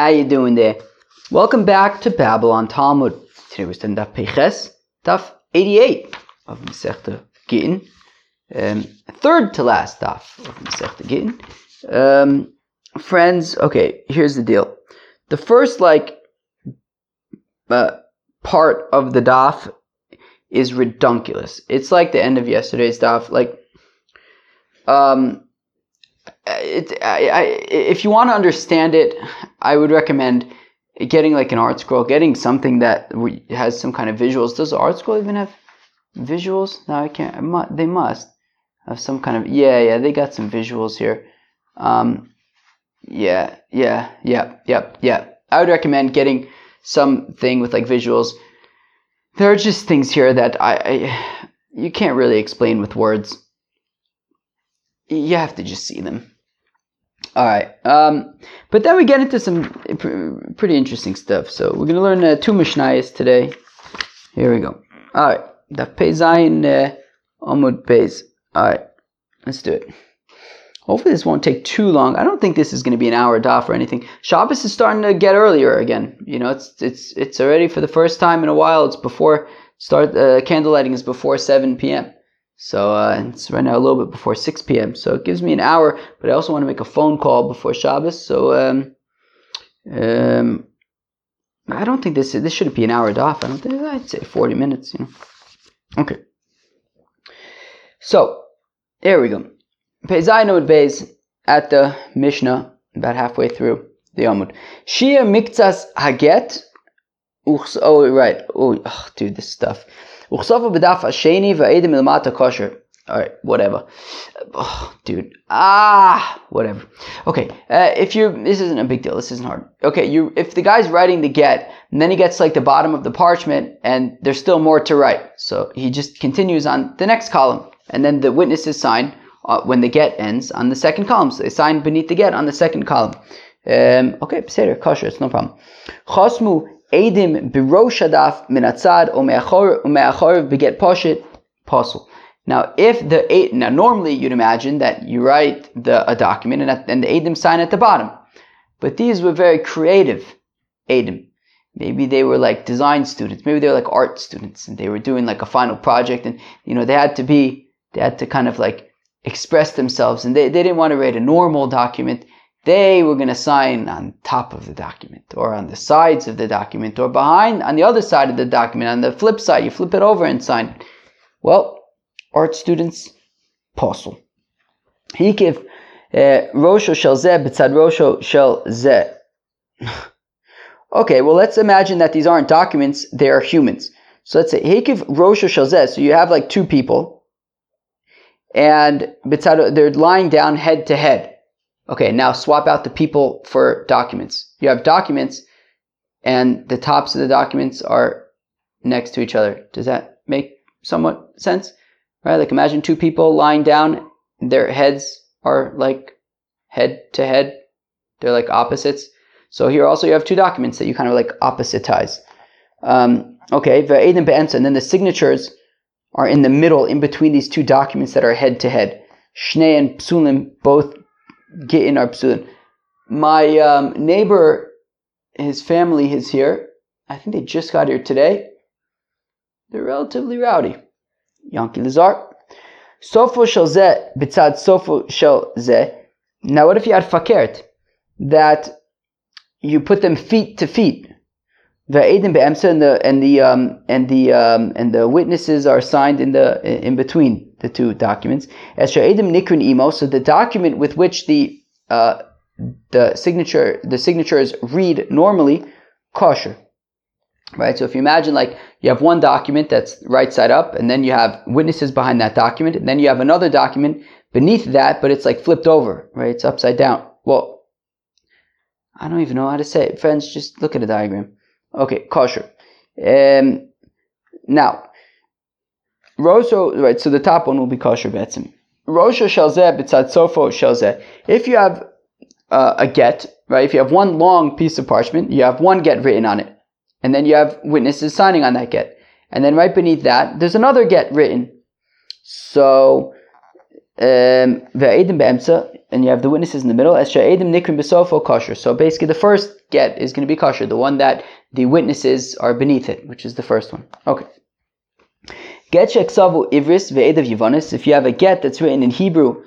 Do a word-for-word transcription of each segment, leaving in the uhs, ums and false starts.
How you doing there? Welcome back to Babylon Talmud. Today we're studying Daf Peches, Daf eighty-eight of Masechet Gittin, um, third to last Daf of Masechet Gittin. Um, friends, okay, here's the deal. The first like uh, part of the Daf is redunculous. It's like the end of yesterday's Daf. Like, um, it, I, I, if you want to understand it, I would recommend getting like an Artscroll, getting something that has some kind of visuals. Does Artscroll even have visuals? No, I can't. I must, they must have some kind of. Yeah, yeah, they got some visuals here. Um, yeah, yeah, yeah, yeah, yeah. I would recommend getting something with like visuals. There are just things here that I, I you can't really explain with words. You have to just see them. All right. Um, but then we get into some pretty interesting stuff. So we're going to learn uh, two Mishnayos today. Here we go. All right. Daf Pei Zayin Amud Beis. All right. Let's do it. Hopefully this won't take too long. I don't think this is going to be an hour daf or anything. Shabbos is starting to get earlier again. You know, it's it's it's already for the first time in a while. It's before start. Uh, candle lighting is before seven p.m. So uh, it's right now a little bit before six p.m. So it gives me an hour, but I also want to make a phone call before Shabbos. So um, um, I don't think this this shouldn't be an hour daf. I don't think I'd say forty minutes. You know. Okay. So there we go. Peizayin Amud Beis at the Mishnah, about halfway through the Amud. Shia Miktsas Haget. Oh, right. Oh, oh, dude, this stuff. Uchsafu B'daf Asheni V'edim Ilmata Kosher. All right, whatever. Oh, dude. Ah, whatever. Okay, uh, if you this isn't a big deal. This isn't hard. Okay, you if the guy's writing the get, and then he gets like the bottom of the parchment, and there's still more to write. So he just continues on the next column, and then the witnesses sign. Uh, when the get ends on the second column. So they sign beneath the get on the second column. Um, okay, Seder, kosher, it's no problem. Chosmu edim birosh hadaf minatzad o me'achor beget poshit posel. Now, if the eight, now normally you'd imagine that you write the a document and, and the edim sign at the bottom. But these were very creative edim. Maybe they were like design students. Maybe they were like art students and they were doing like a final project and, you know, they had to be, they had to kind of like express themselves, and they, they didn't want to write a normal document. They were going to sign on top of the document, or on the sides of the document, or behind, on the other side of the document, on the flip side. You flip it over and sign. Well, art students, posel. He gave rosho shel zeh b'tzad rosho shel zeh. Okay, well, let's imagine that these aren't documents, they are humans. So let's say, he gave rosho shel zeh, so you have like two people, and they're lying down head to head. Okay, now swap out the people for documents. You have documents, and the tops of the documents are next to each other. Does that make somewhat sense? Right? Like imagine two people lying down. Their heads are like head to head. They're like opposites. So here also you have two documents that you kind of like oppositize. Um, okay, and then the signatures are in the middle, in between these two documents that are head-to-head. Shnei and Psulim, both Gittin are Psulim. My um, neighbor, his family is here. I think they just got here today. They're relatively rowdy. Yanki Lazar. Sofo shel zeh, b'tzad sofo shel zeh. Now what if you had fakert? That you put them feet to feet. And the and the um, and the um, and the witnesses are signed in the in between the two documents. So the document with which the uh, the signature the signatures read normally, kosher, right? So if you imagine like you have one document that's right side up, and then you have witnesses behind that document, and then you have another document beneath that, but it's like flipped over, right? It's upside down. Well, I don't even know how to say it, friends. Just look at a diagram. Okay, kosher. Um, now, Roso, right, so the top one will be kosher, betzim. Rosho shel zeh, b'tzad sofo shel zeh. If you have uh, a get, right, if you have one long piece of parchment, you have one get written on it. And then you have witnesses signing on that get. And then right beneath that, there's another get written. So, Um, and you have the witnesses in the middle. So basically the first get is going to be kosher, the one that the witnesses are beneath it, which is the first one. Okay. If you have a get that's written in Hebrew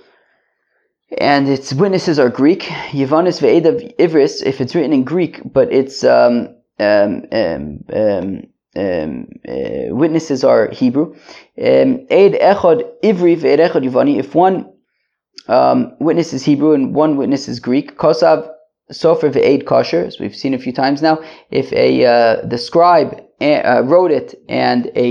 and its witnesses are Greek, Yivanis ve'ed of Ivris, if it's written in Greek but its um, um, um, um, Um, uh, witnesses are Hebrew. Um, if one um, witness is Hebrew and one witness is Greek, kosav sofer ve'ed kosher, as we've seen a few times now. If a uh, the scribe uh, wrote it and a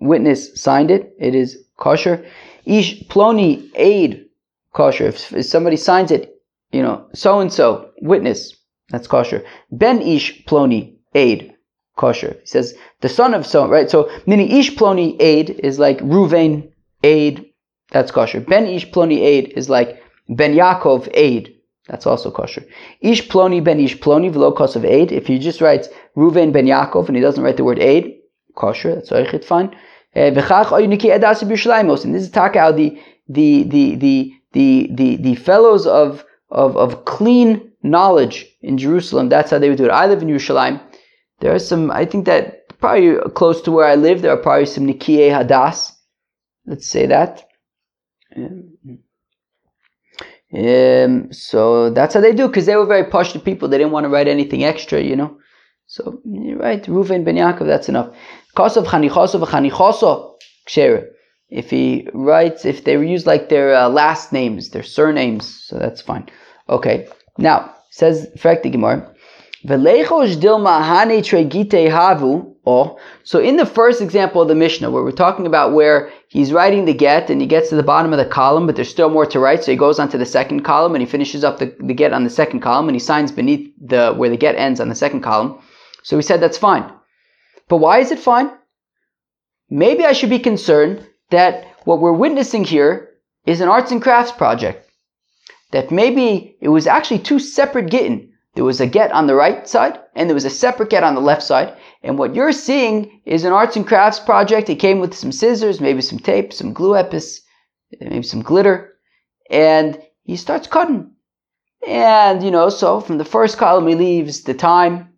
witness signed it, it is kosher. Ish ploni aid kosher. If, if somebody signs it, you know, so and so witness, that's kosher. Ben ish ploni aid. Kosher. He says the son of so, right? So meaning ish ploni aid is like Ruvain aid, that's kosher. Ben ish ploni aid is like Ben Yaakov aid, that's also kosher. Ish ploni ben ish ploni v'lo kosav aid. If he just writes Ruvain ben Yaakov and he doesn't write the word aid, kosher. That's oichet fine. V'chach oyuniki edas b'Yerushalayim. And this is talking how the the the the the the the fellows of of of clean knowledge in Jerusalem. That's how they would do it. I live in Yerushalayim. There are some, I think that probably close to where I live, there are probably some Nikiye Hadas. Let's say that. Um, so that's how they do, because they were very posh people. They didn't want to write anything extra, you know. So, you're right, Ruvain ben Yaakov, that's enough. Kosov Chanichoso v'Chanichoso Kshere. If he writes, if they use like their uh, last names, their surnames, so that's fine. Okay, now, says Frekti Gemara. So in the first example of the Mishnah, where we're talking about where he's writing the get and he gets to the bottom of the column, but there's still more to write, so he goes on to the second column and he finishes up the, the get on the second column and he signs beneath the where the get ends on the second column. So we said that's fine. But why is it fine? Maybe I should be concerned that what we're witnessing here is an arts and crafts project. That maybe it was actually two separate gittin. There was a get on the right side, and there was a separate get on the left side. And what you're seeing is an arts and crafts project. It came with some scissors, maybe some tape, some glue epis, maybe some glitter. And he starts cutting. And, you know, so from the first column he leaves the time,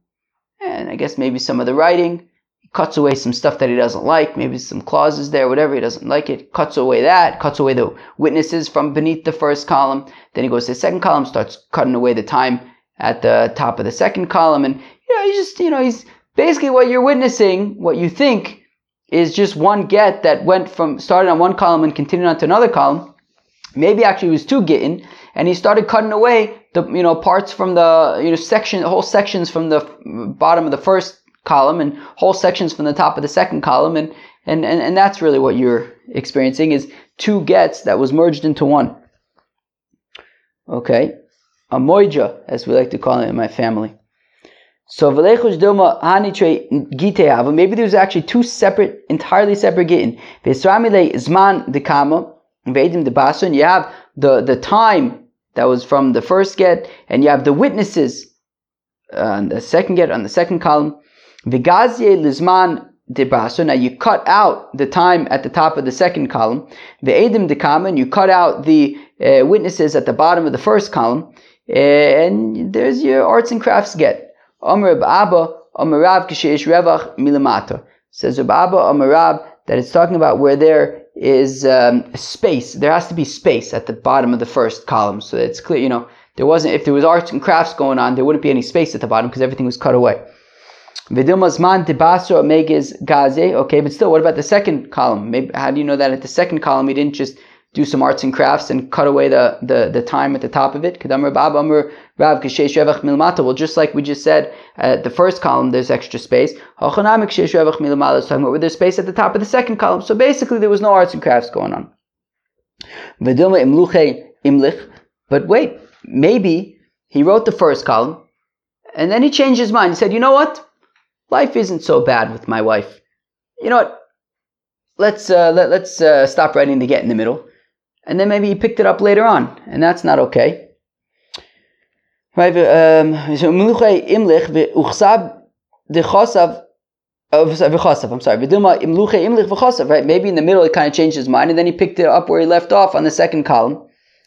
and I guess maybe some of the writing. He cuts away some stuff that he doesn't like, maybe some clauses there, whatever, he doesn't like it. Cuts away that, cuts away the witnesses from beneath the first column. Then he goes to the second column, starts cutting away the time at the top of the second column, and you know, he's just, you know, he's basically what you're witnessing, what you think is just one get that went from, started on one column and continued on to another column. Maybe actually it was two getting, and he started cutting away the, you know, parts from the, you know, section, whole sections from the bottom of the first column and whole sections from the top of the second column, and, and, and, and that's really what you're experiencing is two gets that was merged into one. Okay. A moija, as we like to call it in my family. So v'leichus dilma hanitre gitehavu. Maybe there was actually two separate, entirely separate gittin. V'esramile zman dekama v'edim debasun. You have the the time that was from the first get, and you have the witnesses on the second get on the second column. V'gazye lizman debasun. Now you cut out the time at the top of the second column. V'edim dekama, and you cut out the uh, witnesses at the bottom of the first column. And there's your arts and crafts get. Omer Abba, Omer Rab Kisheish Revach Milamato. Says Abba, Omer Rab, that it's talking about where there is um, space. There has to be space at the bottom of the first column. So it's clear, you know, there wasn't, if there was arts and crafts going on, there wouldn't be any space at the bottom because everything was cut away. Vidilmazman Debaso Megiz Gaze. Okay, but still, what about the second column? Maybe, how do you know that at the second column he didn't just do some arts and crafts and cut away the, the, the time at the top of it? Well, just like we just said, at uh, the first column, there's extra space. There's space at the top of the second column. So basically, there was no arts and crafts going on. But wait, maybe he wrote the first column, and then he changed his mind. He said, you know what? Life isn't so bad with my wife. You know what? Let's, uh, let, let's uh, stop writing the get in the middle. And then maybe he picked it up later on, and that's not okay. Right? Um, Of v'chosav, I'm sorry. V'duma imluche imlich v'chosav. Right? Maybe in the middle it kind of changed his mind, and then he picked it up where he left off on the second column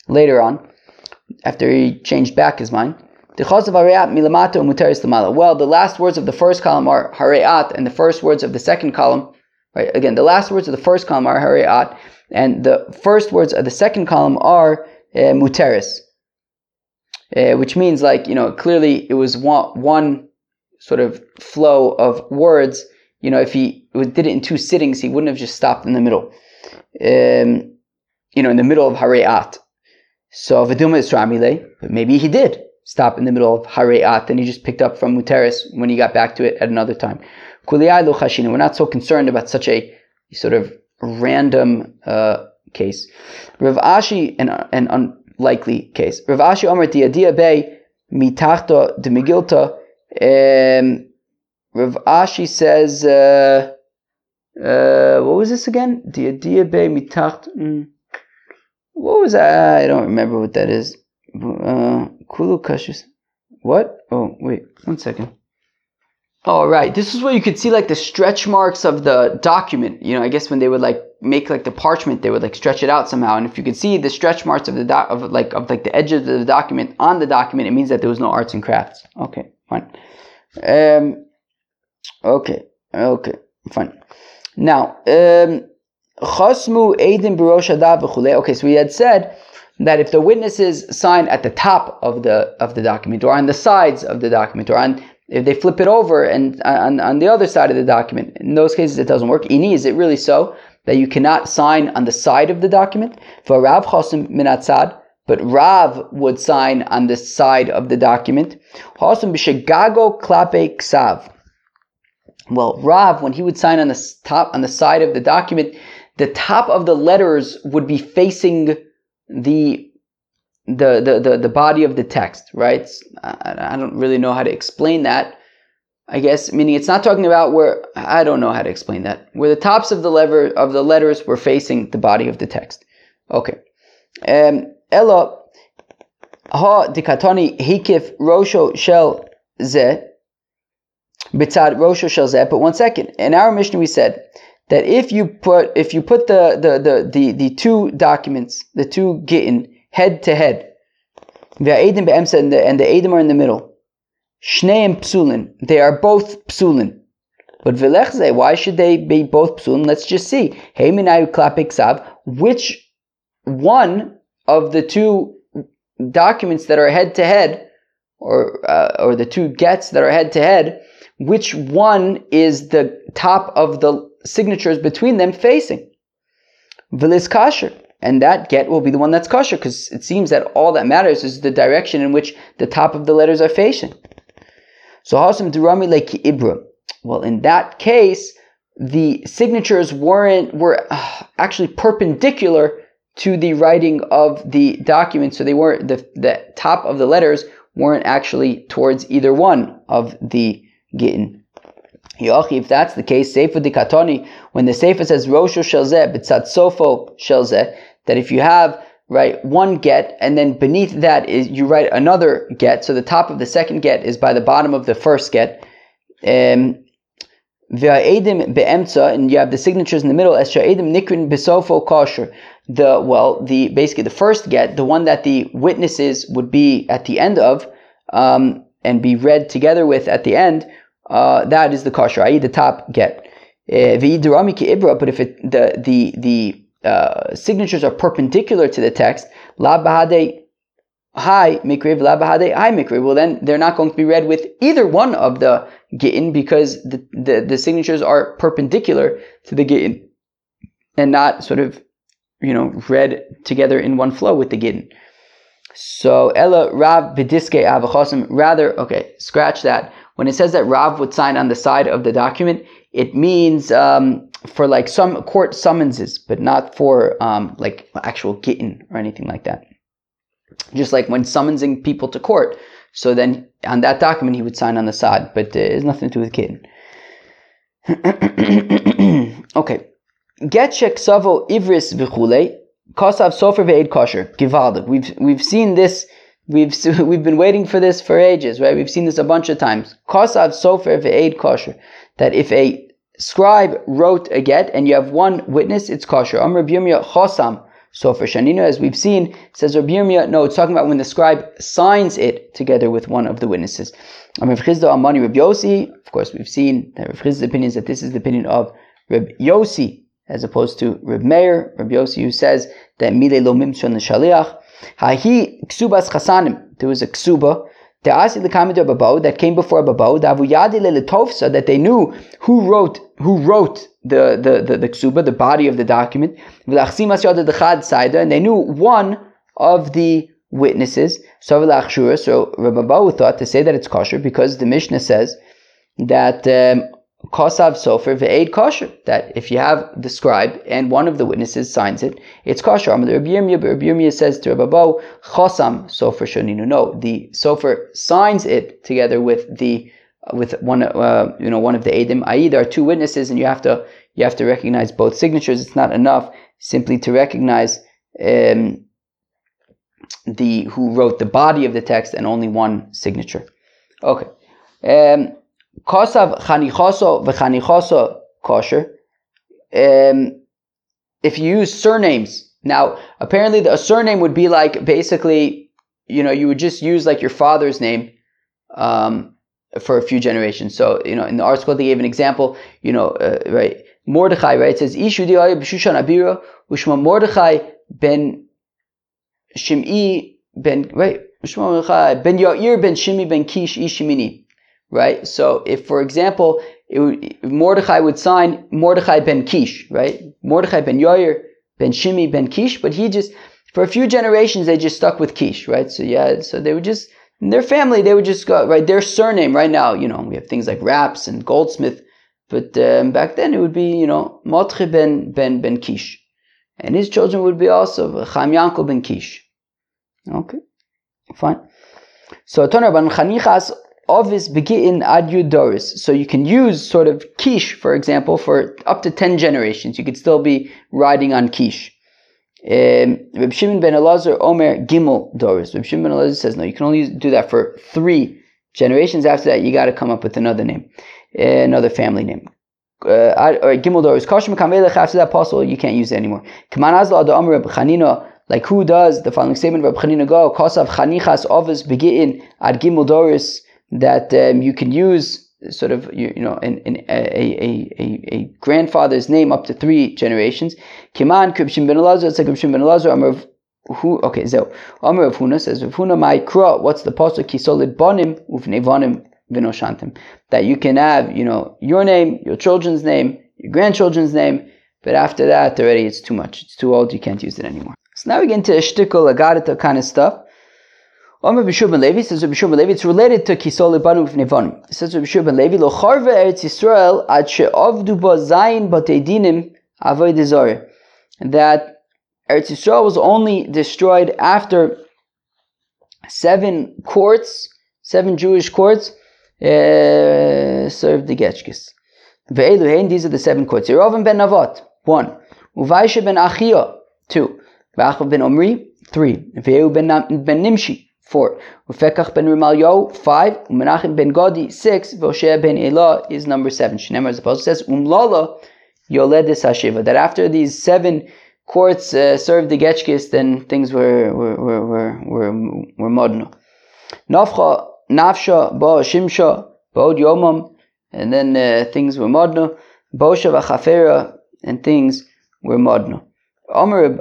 later on, after he changed back his mind. Well, the last words of the first column are hareat, and the first words of the second column, right? Again, the last words of the first column are hareat, and the first words of the second column are uh, muteris, uh, which means, like, you know, clearly it was one, one sort of flow of words. You know, if he did it in two sittings, he wouldn't have just stopped in the middle, um, you know, in the middle of hareat. So v'duma isra'mile, but maybe he did stop in the middle of hareat, and he just picked up from muteris when he got back to it at another time. We're not so concerned about such a sort of random uh, case. Rav Ashi, an, an unlikely case. Rav Ashi Omer diadia bei mitachto de Megilta. Rav Ashi says, uh, uh, what was this again? Diadia bei mitachto. What was that? I don't remember what that is. Uh, Kulu Kashis. What? Oh, wait. One second. All right. This is where you could see, like, the stretch marks of the document. You know, I guess when they would, like, make, like, the parchment, they would, like, stretch it out somehow. And if you could see the stretch marks of the doc- of like of like the edges of the document on the document, it means that there was no arts and crafts. Okay, fine. Um. Okay. Okay. Fine. Now, um. Chasmu Eidim B'Rosh Hadav V'Chulei. Okay, so we had said that if the witnesses sign at the top of the of the document, or on the sides of the document, or on if they flip it over and on, on the other side of the document, in those cases it doesn't work. Ini, is it really so that you cannot sign on the side of the document? For Rav Chosim Minatzad, but Rav would sign on the side of the document. Chosim B'Shegago Klape Ksav. Well, Rav, when he would sign on the top on the side of the document, the top of the letters would be facing The, the the the the body of the text, right? I, I don't really know how to explain that. I guess meaning it's not talking about where I don't know how to explain that where the tops of the lever of the letters were facing the body of the text. Okay. Um. Elo ha dikatoni hikif rosho shel ze bitzad rosho shel ze. But one second, in our mission we said that if you put if you put the the the the, the two documents, the two gittin, head to head, the eidim be'emsa and the and the eidim are in the middle, shneim psulin, they are both psulin. But v'lechze, why should they be both psulin? Let's just see. Hey minayu klapik sav, which one of the two documents that are head to head, or uh, or the two gets that are head to head, which one is the top of the signatures between them facing? V'lis kasher, and that get will be the one that's kasher, because it seems that all that matters is the direction in which the top of the letters are facing. So hasim durami leki ibra. Well, in that case, the signatures weren't were uh, actually perpendicular to the writing of the document, so they weren't the the top of the letters weren't actually towards either one of the gittin. If that's the case, Seifa Dikatoni, when the Seifa says Rosho Shelzeh, B'tzad Sofo Shelzeh, that if you have, right, one get, and then beneath that is you write another get, so the top of the second get is by the bottom of the first get, um, and you have the signatures in the middle, the, well, the, basically the first get, the one that the witnesses would be at the end of, um, and be read together with at the end, Uh, that is the kosher, that is the top get. Uh, but if it, the the the uh, signatures are perpendicular to the text, la bahade hai mikriv, la bahade hai mikriv, well then they're not going to be read with either one of the gittin, because the, the, the signatures are perpendicular to the gittin and not sort of, you know, read together in one flow with the gittin. So ella Rav bidiske avachosim, rather, okay, scratch that. When it says that Rav would sign on the side of the document, it means um, for like some court summonses, but not for um, like actual gittin or anything like that. Just like when summoning people to court, so then on that document he would sign on the side, but uh, it's nothing to do with gittin. Okay, get sheksavo ivris v'chulei kosav sofer ve'ed kosher givaldik. We've we've seen this. We've we've been waiting for this for ages, right? We've seen this a bunch of times. Kosav sofer ve'ed kosher, that if a scribe wrote a get and you have one witness, it's kosher. Amr Rabbi Yirmiyah chosam sofer shanina, as we've seen, says Rabbi Yirmiyah, no, it's talking about when the scribe signs it together with one of the witnesses. Amr Rav Chizda Amani Reb Yossi, of course we've seen that Rav Chizda's opinion is that this is the opinion of Reb Yossi as opposed to Reb Meir, Reb Yossi who says that Mile lo mimshon l'shaliach. Hahi ksubas chasanim, there was a ksuba that came before Babao, that they knew who wrote who wrote the the the, the ksuba, the body of the document, and they knew one of the witnesses. So Babao thought to say that it's kosher because the Mishnah says that kosav sofer ve'ed kosher, that if you have the scribe and one of the witnesses signs it, it's kosher. Amar Rabbi Yirmiyah, Rabbi Yirmiyah says to Rabbi Bo, chosam sofer shoninu. No, the sofer signs it together with the with one uh, you know one of the edim. that is, there are two witnesses, and you have to you have to recognize both signatures. It's not enough simply to recognize um, the who wrote the body of the text and only one signature. Okay. Um, Kosav chanichoso v'chanichoso kosher. Um, if you use surnames, now apparently the, a surname would be like basically, you know, you would just use like your father's name um, for a few generations. So, you know, in the article they gave an example, you know, uh, right, Mordechai, right? It says Ish Yudiyah b'Shushan Abira u'shma Mordechai ben Shim'i ben right u'shma Mordechai ben Yair ben Shimi ben Kish Ishimini. Right, so if, for example, it would, Mordechai would sign Mordechai ben Kish, right? Mordechai ben Yair ben Shimi ben Kish, but he just, for a few generations, they just stuck with Kish, right? So yeah, so they would just, in their family, they would just go, right? Their surname right now, you know, we have things like Raps and Goldsmith, but um, back then it would be, you know, Motche ben ben ben Kish, and his children would be also Chamyanko ben Kish. Okay, fine. So Toner ban Chanichas. Ovis begin adyu doris. So you can use sort of Kish, for example, for up to ten generations. You could still be riding on Kish. Reb Shimon ben Elazar Omer Gimel Doris. Reb Shimon ben Elazar says no, you can only do that for three generations. After that, you got to come up with another name, another family name. Or Gimel Doris. Kosher mekamelech. After that, possible you can't use it anymore. Like who does the following statement? Reb Chanina go kosav chanichas ovis begin ad Gimel Doris. That um, you can use sort of you, you know in, in a, a, a, a grandfather's name up to three generations. Kiman Kubshim ben Elazar, it's like Kubshim ben Elazar. Amar who? Okay, so Amar Rav Huna says Rav Huna ma'ikra. What's the pasuk? Kisolid bonim uvnevanim v'noshantim. That you can have you know your name, your children's name, your grandchildren's name, but after that already it's too much. It's too old. You can't use it anymore. So now we get into a shtickle, agarita kind of stuff. Omer B'Shur ben Levi says B'Shur ben Levi, it's related to Kisol Lebanu V'Nevanim. It says B'Shur ben Levi, Lo Charve Eretz Yisrael Ad She'ovdu Bo Zayin Batei Dinim Avodah Zarah. That Eretz Yisrael was only destroyed after seven courts, seven Jewish courts, uh, served the Getchkes. Ve'elu hein, these are the seven courts. Yerovim ben Navat, one. Uvaisha ben Achia, two. V'Achav ben Omri, three. Ve'eu ben Nimshi, four. Ufekach ben Remalyo, five. Umenachim ben Godi, six. Vosheh ben Elah is number seven. Shneimar, as the Apostle says, Umlala yoledes hashiva. That after these seven courts uh, served the Getchkes, then things were were were were were, were modno. Nafcha nafsha ba shimsha ba'od yomam, and then uh, things were modno. Bosha v'chafera, and things were modno. Omer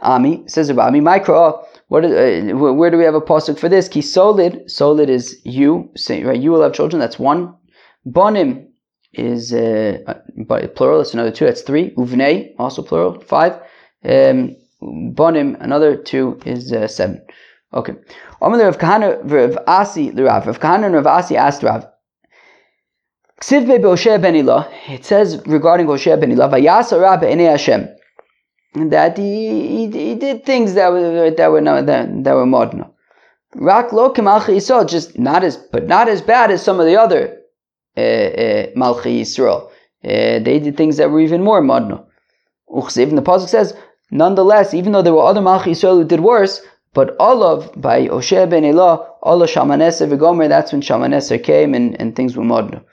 Ami says Reb Ami Micro. What is, uh, where do we have a pasuk for this? Ki solid, solid is you, say, right? You will have children. That's one. Bonim is uh, plural. That's another two. That's three. Uvnei, also plural, five. Um, bonim, another two is uh, seven. Okay. Amar Rav Kahana Rav Asi l'Rav. Rav Kahana and Rav Asi asked Rav. Ksiv be Hoshea ben Elah. It says regarding Hoshea ben Elah, Vayasa Rav b'Enei Hashem. That he, he he did things that were that were not that, that were modern. Rak lo k'malchi Yisrael, just not as but not as bad as some of the other uh, uh, malchi Yisrael. Uh, they did things that were even more modern. Uchziv, the pasuk says, nonetheless, even though there were other malchi Yisrael who did worse, but Olav by Hoshea ben Elah, Olav Shalmaneser v'Gomer. That's when Shalmaneser came and, and things were modern.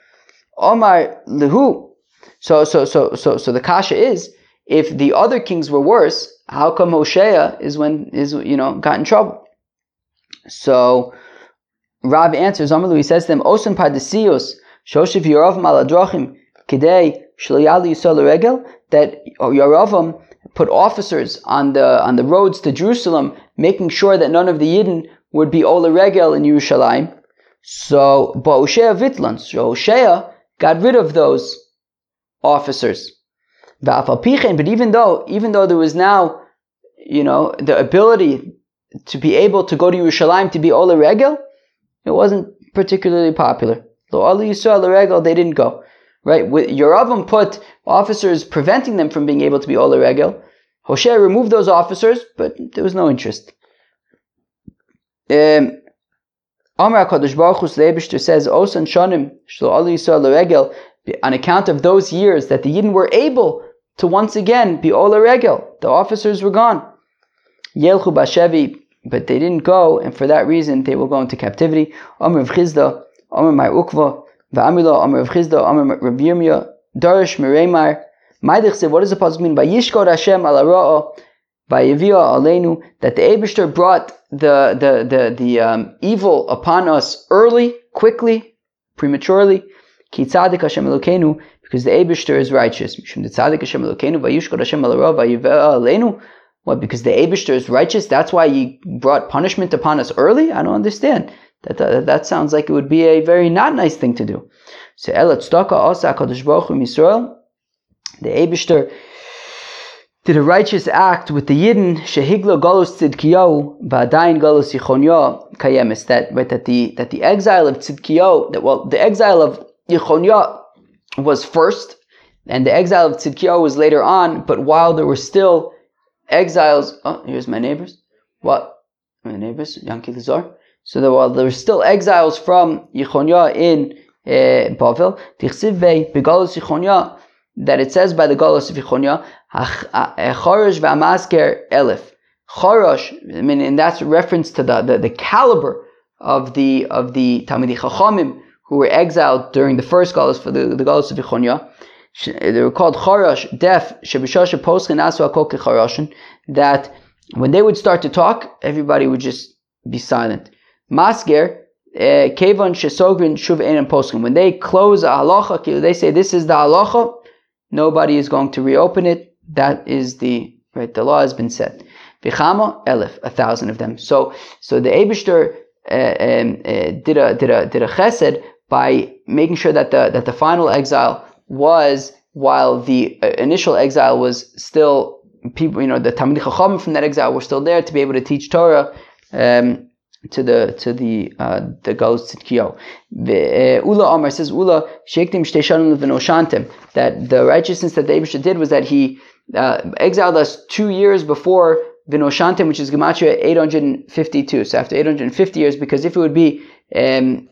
Omar lehu. So so so so so the kasha is, if the other kings were worse, how come Hoshea is when is you know got in trouble? So Rab answers, Amalu, he says to them, Osun Pardesios, Shoshiv Yerovam Aladrochim, Kidei, Shloyali Yisrael Regel, that Yerovam put officers on the on the roads to Jerusalem, making sure that none of the Yidden would be Ola Regel in Yerushalayim. So Ba Hoshea Vitlan, so Hoshea got rid of those officers. But even though, even though there was now, you know, the ability to be able to go to Yerushalayim to be Ola Regel, it wasn't particularly popular. So Ola Yisrael Ola Regel, they didn't go. Right? With Yerovam put officers preventing them from being able to be Ola Regel. Hoshea removed those officers, but there was no interest. Um, Amar HaKadosh Baruch Hu Leibishter says, Osan Shonim Shlo Ola Yisrael Ola Regel, on account of those years that the Yidden were able to once again be Ola Regel, the officers were gone. Yelchu Bashevi, but they didn't go, and for that reason they will go into captivity. Amr of Chizda, Amr Ma'ukva, Va'amila, Amr of Chizda, Amr Rav Yirmiyah, Darish Meremar, Maidich said, what does the pasuk mean? By Yishkod Hashem ala Ra'o, by Yevia Aleinu, that the Eibishter brought the the the the um, evil upon us early, quickly, prematurely. Ki tzadik Hashem Elokeinu, because the Eibishter is righteous. Mishum de tzadik Hashem Elokeinu, vayushkod Hashem ala Ra'o, vayivea Aleinu. What? Because the Eibishter is righteous, that's why he brought punishment upon us early? I don't understand. That that, that sounds like it would be a very not nice thing to do. So Ela Tzedaka Asa HaKadosh Baruch Hu Yisrael, the Eibishter did a righteous act with the Yidden, Shehigla Galus Tzidkiyahu, Ba'adayin Galus Yichonyahu Kayemis, that right, that the that the exile of Tzidkiyahu, that well the exile of Yichonyahu was first, and the exile of Tzidkiyahu was later on, but while there were still exiles, oh, here's my neighbors. What? My neighbors, Yanki Lazar. So there, while there were still exiles from Yichonyahu in uh, Bavel, Tichsivvei, Begalus Yichonyahu, that it says by the Galus of Yichonyahu, Chorosh v'amasker elif. Chorosh, I mean, and that's reference to the, the, the caliber of the of the Talmidei Chachamim who were exiled during the first Galus, for the, the Galus of Yichonyahu. They were called Chorosh, deaf, Shebishoshe Poskin Asu Akol Kecharoshin, that when they would start to talk, everybody would just be silent. Masker, Kevon Shesogrin Shuv Einan Poskin. When they close a halacha, they say this is the halacha, nobody is going to reopen it. That is the, right, the law has been set. Vichamo Elif, a thousand of them. So so the Eibishter uh, um, uh, did a did a did a chesed by making sure that the that the final exile was while the uh, initial exile was still people, you know, the Talmidei Chachamim from that exile were still there to be able to teach Torah um, to the to the uh, the Galus Tzidkiyahu. The uh, Ula Amar says Ula sheiktim shtei shanim levenoshantim, that the righteousness that the Eibishter did was that he uh, exiled us two years before venoshantim, which is gematria eight hundred fifty-two. So after eight hundred fifty years, because if it would be um,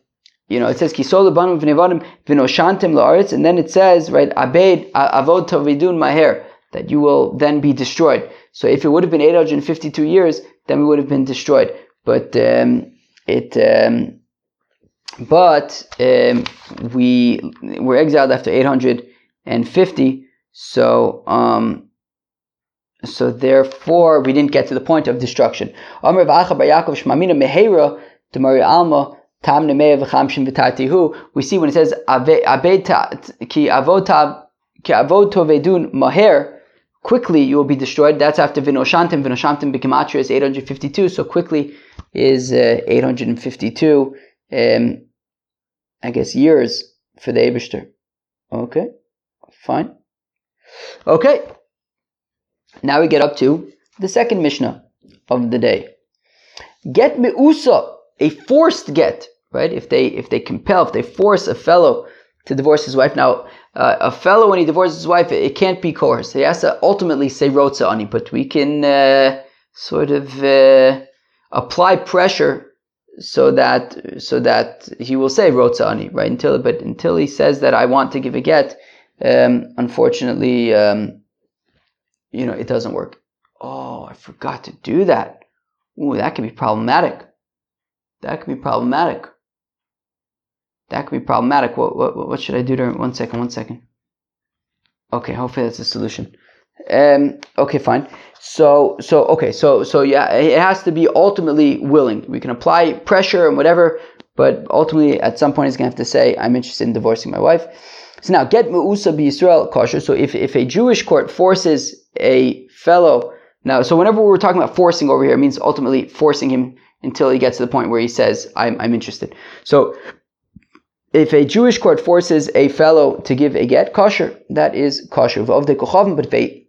you know, it says kisol lebanu v'nevadim v'noshantim la'aretz, and then it says, right, abed avod tavidun maher, that you will then be destroyed. So if it would have been eight hundred fifty-two years, then we would have been destroyed. But um, it, um, but um, we were exiled after eight hundred fifty. So, um, so therefore, we didn't get to the point of destruction. Amr v'acha bar Yaakov shmamina mehera demari alma. We see when it says ki avotavedun maher, quickly you will be destroyed. That's after vinoshantim. Vinoshantim b'gematria is eight hundred fifty-two, so quickly is uh, eight hundred fifty-two, um, I guess, years for the Eibishter. Okay, fine. Okay, now we get up to the second Mishnah of the day. Get me'usa, a forced get. Right? If they if they compel, if they force a fellow to divorce his wife. Now, uh, a fellow, when he divorces his wife, it, it can't be coerced. He has to ultimately say rotza ani, but we can uh, sort of uh, apply pressure so that so that he will say rotza ani, right? Until but until he says that I want to give a get, um, unfortunately, um, you know, it doesn't work. Oh, I forgot to do that. Ooh, that could be problematic. That could be problematic. That could be problematic. What what what should I do during one second? One second. Okay, hopefully that's the solution. Um, okay, fine. So, so okay, so so yeah, it has to be ultimately willing. We can apply pressure and whatever, but ultimately at some point it's going to have to say, I'm interested in divorcing my wife. So now, get me'usa b'Yisrael kosher. So if, if a Jewish court forces a fellow, now, so whenever we're talking about forcing over here, it means ultimately forcing him until he gets to the point where he says, I'm, I'm interested. So if a Jewish court forces a fellow to give a get, kosher, that is kosher. But if a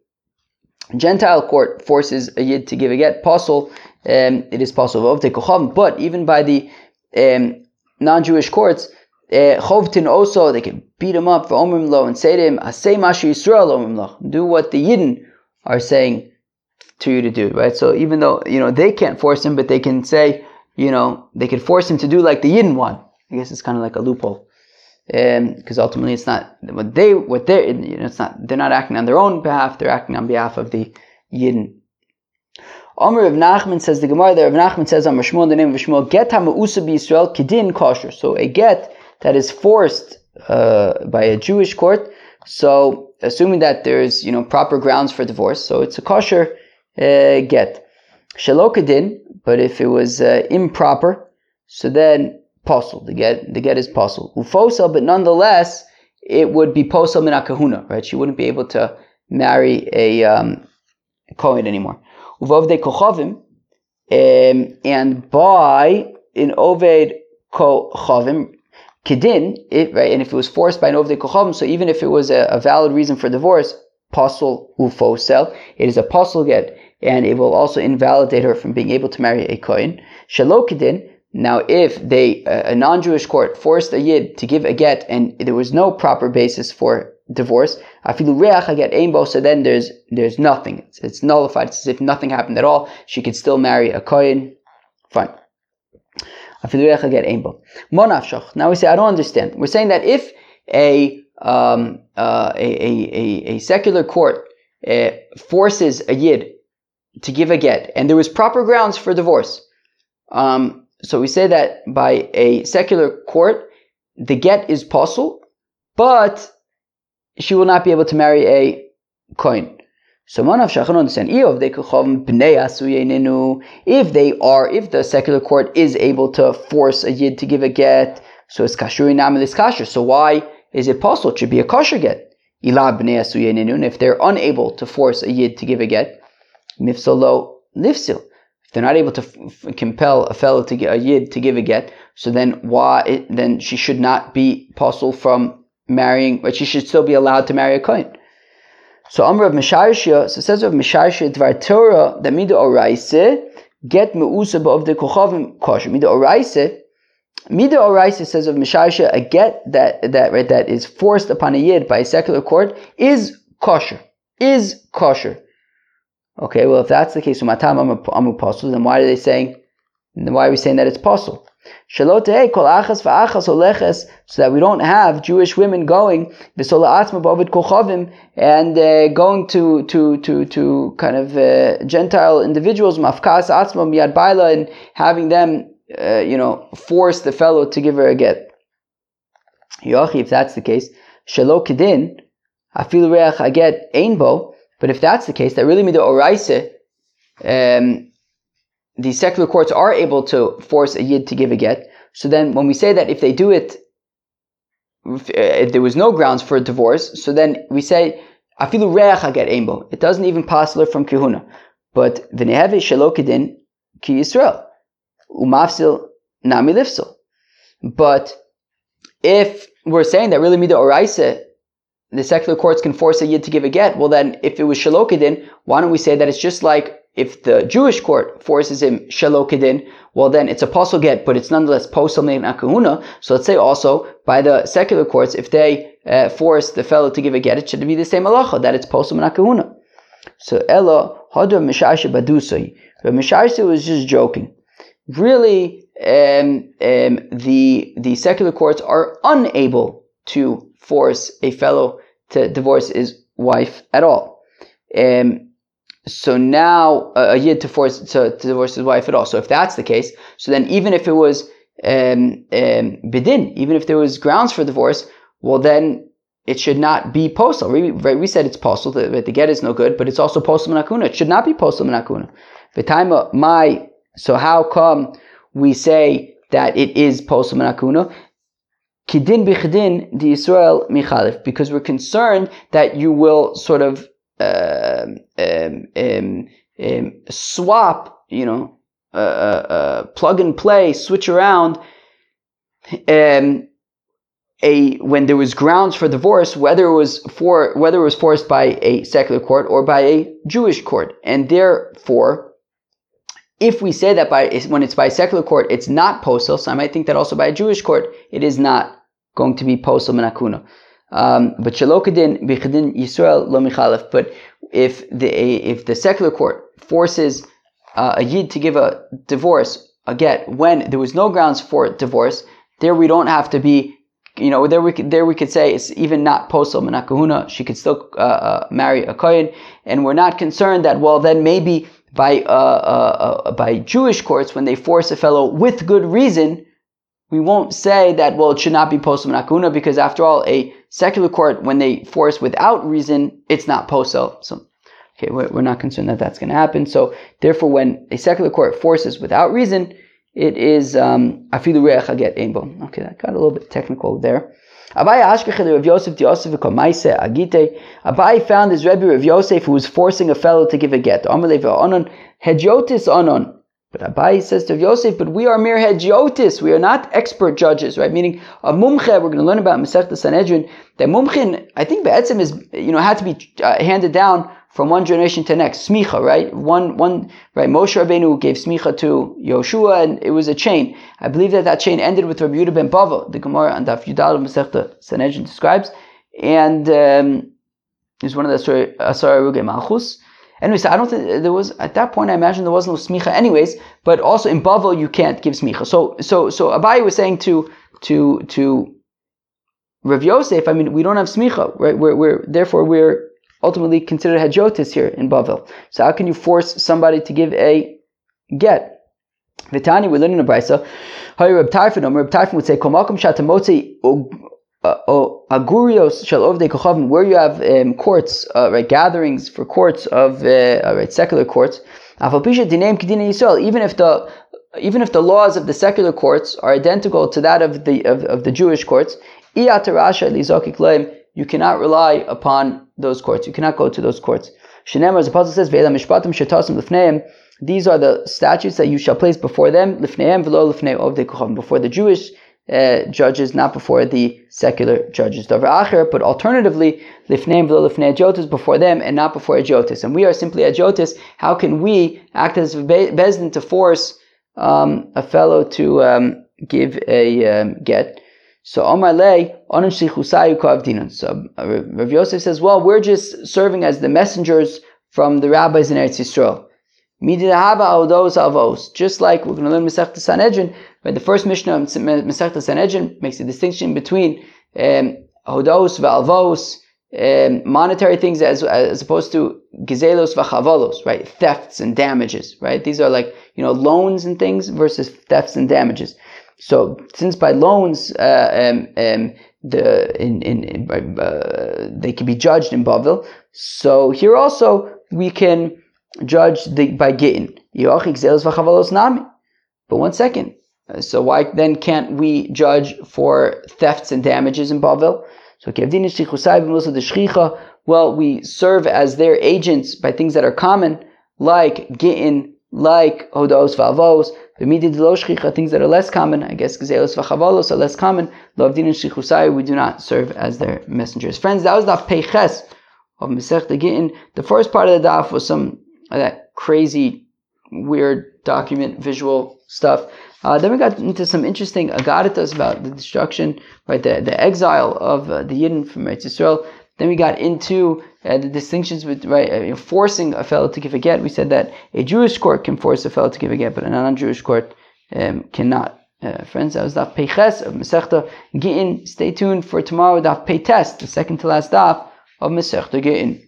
Gentile court forces a yid to give a get, posel, um, it is posel. But even by the um, non-Jewish courts, chovtin uh, also, they can beat him up for omrim lo and say to him, asay mashu Yisrael omrim lo, do what the yidden are saying to you to do, right? So even though, you know, they can't force him, but they can say, you know, they can force him to do like the yidden want. I guess it's kind of like a loophole, because um, ultimately it's not what they what they you know it's not they're not acting on their own behalf, they're acting on behalf of the Yidden. Amr Rav Nachman says the Gemara there. Rav Nachman says on Rav Shmuel, the name of Shmuel, get hamu'usa b'Yisrael kedin kosher. So a get that is forced uh, by a Jewish court. So assuming that there's you know proper grounds for divorce, so it's a kosher uh, get. Shelo kedin, but if it was uh, improper, so then. Posel, the get, the get is posel. Ufosel, but nonetheless, it would be posel mina kahuna, right? She wouldn't be able to marry a um, kohen anymore. Uvovde kochavim, and by an oved kochavim kedin, it right, and if it was forced by an oved kochavim, so even if it was a, a valid reason for divorce, posel ufosel, it is a posel get, and it will also invalidate her from being able to marry a kohen. Shelo kedin. Now, if they uh, a non-Jewish court forced a yid to give a get and there was no proper basis for divorce, afilu reach a get aimbo, so then there's there's nothing. It's, it's nullified. It's as if nothing happened at all. She could still marry a kohen. Fine. Afilu reach a get aimbo. Monafshoch. Now we say I don't understand. We're saying that if a um uh, a, a a a secular court uh, forces a yid to give a get and there was proper grounds for divorce, um. So we say that by a secular court, the get is posel, but she will not be able to marry a kohen. So manavshach, I don't understand. If they are, if the secular court is able to force a yid to give a get, so it's kasher inam is kasher. So why is it posel? It should be a kosher get. And if they're unable to force a yid to give a get, mifsil lo nifsil. They're not able to f- compel a fellow to get a yid to give a get, so then why? It, then she should not be posel from marrying, but she should still be allowed to marry a kohen. So Amr of Misharshia, so says of Misharshia Dvar Torah that midah oraisa get me'usa b'ovdei kochavim kosher. Midah oraisa, midah oraisa says of Misharshia a get that that right that is forced upon a yid by a secular court is kosher. Is kosher. Okay, well, if that's the case, then why are they saying? Then why are we saying that it's posel? So that we don't have Jewish women going and uh, going to to to to kind of uh, Gentile individuals and having them, uh, you know, force the fellow to give her a get. If that's the case, but if that's the case, that really means the oraisa, um, the secular courts are able to force a yid to give a get. So then when we say that if they do it, if, if there was no grounds for a divorce, so then we say, afilu reach haget einbo. It doesn't even posel from kihuna. But v'neheve shelo kedin ki Yisrael. Umafsil nami lifsil. But if we're saying that really means the oraisa, the secular courts can force a yid to give a get, well then, if it was shelo kedin, why don't we say that it's just like if the Jewish court forces him shelo kedin, well then it's a posel get, but it's nonetheless posel mina kahuna. So let's say also, by the secular courts, if they uh, force the fellow to give a get, it should be the same halacha, that it's posel mina kahuna. So, Ella, Hodor Misharsha Badusai. But Misharsha was just joking. Really, um, um, the, the secular courts are unable to force a fellow to divorce his wife at all. Um, so now uh, a yid to force to, to divorce his wife at all. So if that's the case, so then even if it was um, um, bidin, even if there was grounds for divorce, well then it should not be posel. We, right, we said it's posel, that the get is no good, but it's also posel minakuna. It should not be posel minakuna. V'taima my, so how come we say that it is posel minakuna? Kidin b'chidin di Yisrael michalif, because we're concerned that you will sort of um, um, um, um, swap, you know, uh, uh, plug and play, switch around, um, a when there was grounds for divorce, whether it was for whether it was forced by a secular court or by a Jewish court, and therefore, if we say that by when it's by a secular court, it's not posel, so I might think that also by a Jewish court, it is not going to be posel minakuna. Um, but shalokadin bichadin Yisrael lo michalef. But if the if the secular court forces uh, a yid to give a divorce, a get, when there was no grounds for divorce, there we don't have to be, you know, there we could, there we could say it's even not posel minakuna. She could still uh, uh, marry a kohen, and we're not concerned that well then maybe. By uh, uh, uh, by Jewish courts, when they force a fellow with good reason, we won't say that well it should not be posel minakuna, because after all, a secular court, when they force without reason, it's not posel. So, okay, we're not concerned that that's going to happen. So, therefore, when a secular court forces without reason, it is afilu reach haget ein bo. Okay, that got a little bit technical there. Abai found his Rebbe Rav Yosef who was forcing a fellow to give a get. But Abai says to Rav Yosef, but we are mere hediotis, we are not expert judges, right? Meaning a mumche, we're going to learn about Masechtas Sanhedrin, that mumchin, I think be'etzim is, you know, had to be uh, handed down from one generation to next. Smicha, right? One, one, right? Moshe Rabbeinu gave smicha to Yoshua, and it was a chain. I believe that that chain ended with Rabbi Yehuda ben Bava, the Gemara on Daf Yudal of Masechta Sanhedrin describes, and um, it's one of the Asar Erugei Malchus. Anyway, so I don't think there was at that point. I imagine there was no smicha, anyways. But also in Bava, you can't give smicha. So, so, so Abai was saying to to to Rav Yosef, I mean, we don't have smicha, right? We're, we're therefore we're ultimately considered hediotis here in Bavel. So how can you force somebody to give a get? Vitani, we learn in the Brisa, how Reb Tarfon, Reb Tarfon would say, Komakum shatamotzi agurios shall ovdei kochavim, where you have um, courts, uh, right, gatherings for courts of uh, right, secular courts. Afalpisha dinaim kedinei Yisrael, even if the even if the laws of the secular courts are identical to that of the of, of the Jewish courts, iatarasha lizokik leim. You cannot rely upon those courts. You cannot go to those courts. Shenema, as the apostle says, Ve'ela mishpatim shetasim lifneim. These are the statutes that you shall place before them, lifneim v'lo lifnei ovdei kochavim, before the Jewish uh, judges, not before the secular judges. Davar acher, but alternatively, lifneim v'lo lifnei ediotis, before them and not before ediotis. And we are simply ediotis. How can we act as beis din to force um, a fellow to um, give a um, get? So Omar Lei, Onim Shichusayu Koav Dinon. So Rav Yosef says, well, we're just serving as the messengers from the rabbis in Eretz Yisrael. Mididahava Audos Avos. Just like we're going to learn Masechta Sanhedrin, but the first Mishnah of Masechta Sanhedrin makes a distinction between um, Hodos v'Alvos, um, monetary things as as opposed to Gizelos v'Chavolos, right? Thefts and damages, right? These are like, you know, loans and things versus thefts and damages. So, since by loans, uh, um, um, the in in, in uh, they can be judged in Bavel, so here also we can judge the by gittin. But one second, so why then can't we judge for thefts and damages in Bavel? So, well, we serve as their agents by things that are common, like gittin, like hodos v'avos. Things that are less common, I guess, gezelos v'chavolos are less common. Lovdin and shichusai, we do not serve as their messengers. Friends, that was the peiches of Masechet Gittin. The first part of the daf was some uh, that crazy, weird document visual stuff. Uh, then we got into some interesting agaritas about the destruction, right, the, the exile of uh, the Yidden from Eretz Yisrael. Then we got into uh, the distinctions with right uh, forcing a fellow to give a get. We said that a Jewish court can force a fellow to give a get, but a non-Jewish court um, cannot. Uh, friends, that was Daf Peiches of Masechta Gittin. Stay tuned for tomorrow Daf Peites, the second to last Daf of Masechta Gittin.